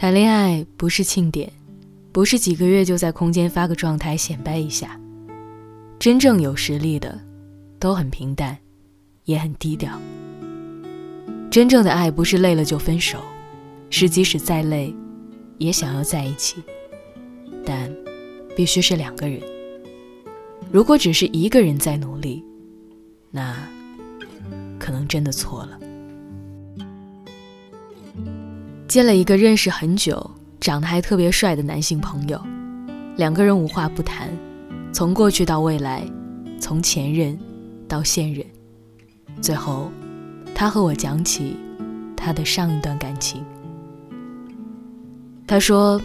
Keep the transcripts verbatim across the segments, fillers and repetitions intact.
谈恋爱不是庆典，不是几个月就在空间发个状态显摆一下，真正有实力的都很平淡，也很低调。真正的爱不是累了就分手，是即使再累也想要在一起，但必须是两个人。如果只是一个人在努力，那可能真的错了。接了一个认识很久，长得还特别帅的男性朋友，两个人无话不谈，从过去到未来，从前任到现任。最后他和我讲起他的上一段感情，他说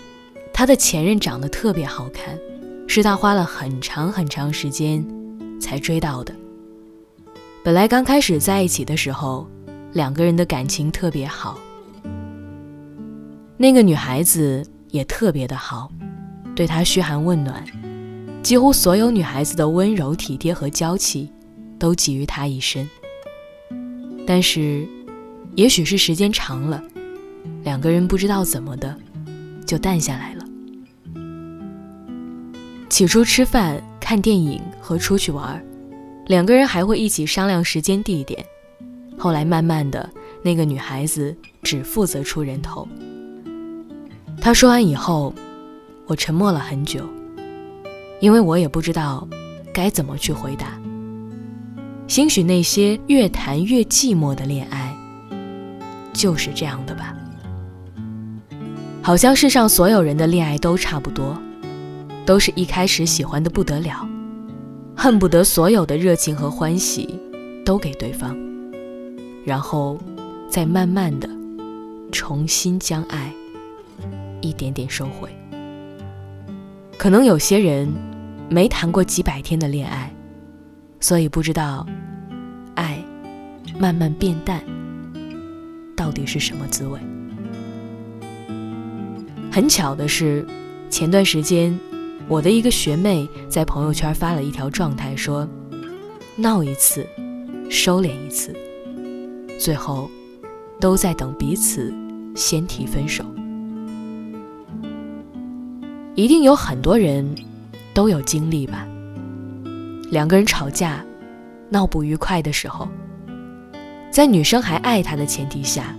他的前任长得特别好看，是他花了很长很长时间才追到的。本来刚开始在一起的时候，两个人的感情特别好，那个女孩子也特别的好，对他嘘寒问暖，几乎所有女孩子的温柔体贴和娇气都集于他一身。但是也许是时间长了，两个人不知道怎么的就淡下来了。起初吃饭、看电影和出去玩，两个人还会一起商量时间地点。后来慢慢的，那个女孩子只负责出人头。她说完以后，我沉默了很久，因为我也不知道该怎么去回答。兴许那些越谈越寂寞的恋爱就是这样的吧。好像世上所有人的恋爱都差不多，都是一开始喜欢的不得了，恨不得所有的热情和欢喜都给对方，然后再慢慢的重新将爱一点点收回。可能有些人没谈过几百天的恋爱，所以不知道爱慢慢变淡到底是什么滋味。很巧的是，前段时间我的一个学妹在朋友圈发了一条状态，说闹一次收敛一次，最后都在等彼此先提分手。一定有很多人都有经历吧，两个人吵架闹不愉快的时候，在女生还爱他的前提下，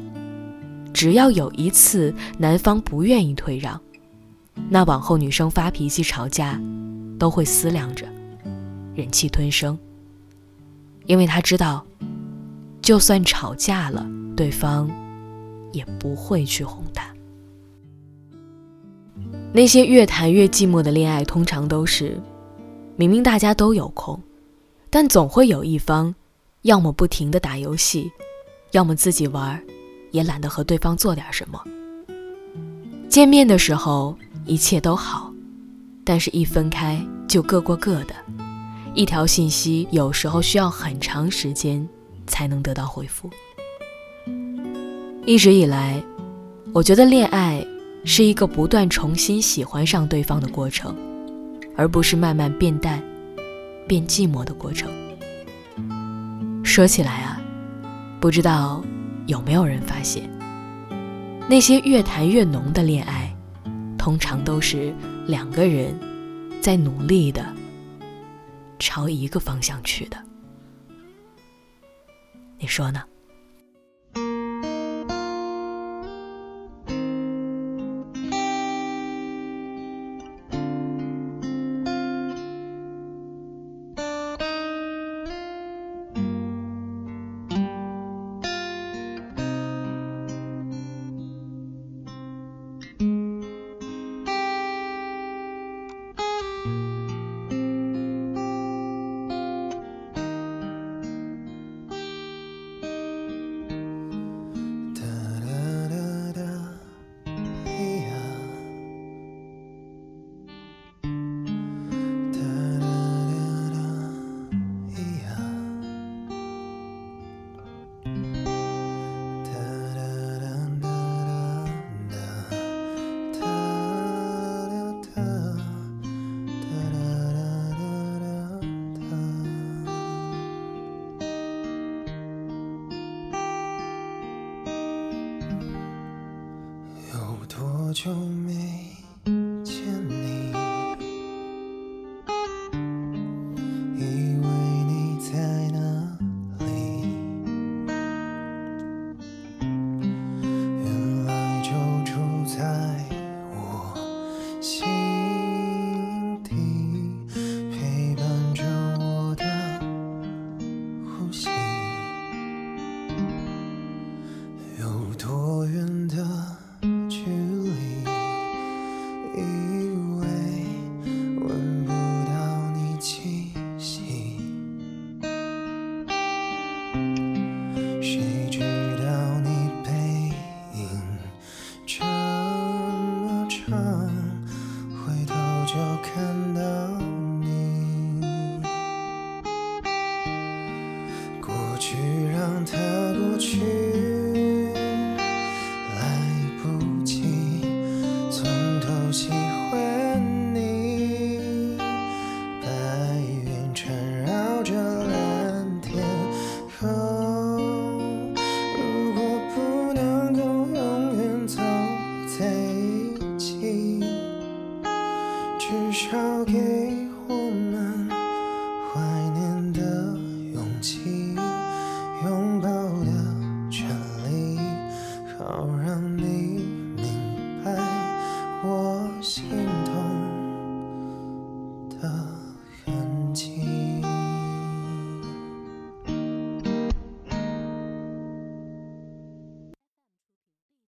只要有一次男方不愿意退让，那往后女生发脾气吵架都会思量着忍气吞声。因为她知道就算吵架了，对方也不会去哄她。那些越谈越寂寞的恋爱通常都是明明大家都有空，但总会有一方要么不停地打游戏，要么自己玩，也懒得和对方做点什么。见面的时候一切都好，但是一分开就各过各的。一条信息有时候需要很长时间才能得到回复。一直以来，我觉得恋爱是一个不断重新喜欢上对方的过程，而不是慢慢变淡、变寂寞的过程。说起来啊，不知道有没有人发现，那些越谈越浓的恋爱，通常都是两个人在努力的朝一个方向去的。你说呢？久没见你，以为你在哪里，原来就住在我心底，陪伴着我的呼吸。有多远的距离，以为闻不到你气息，谁知道你背影这么长，回头就看到你。过去让它过去，至少给我们怀念的勇气，拥抱的权利，好让你明白我心。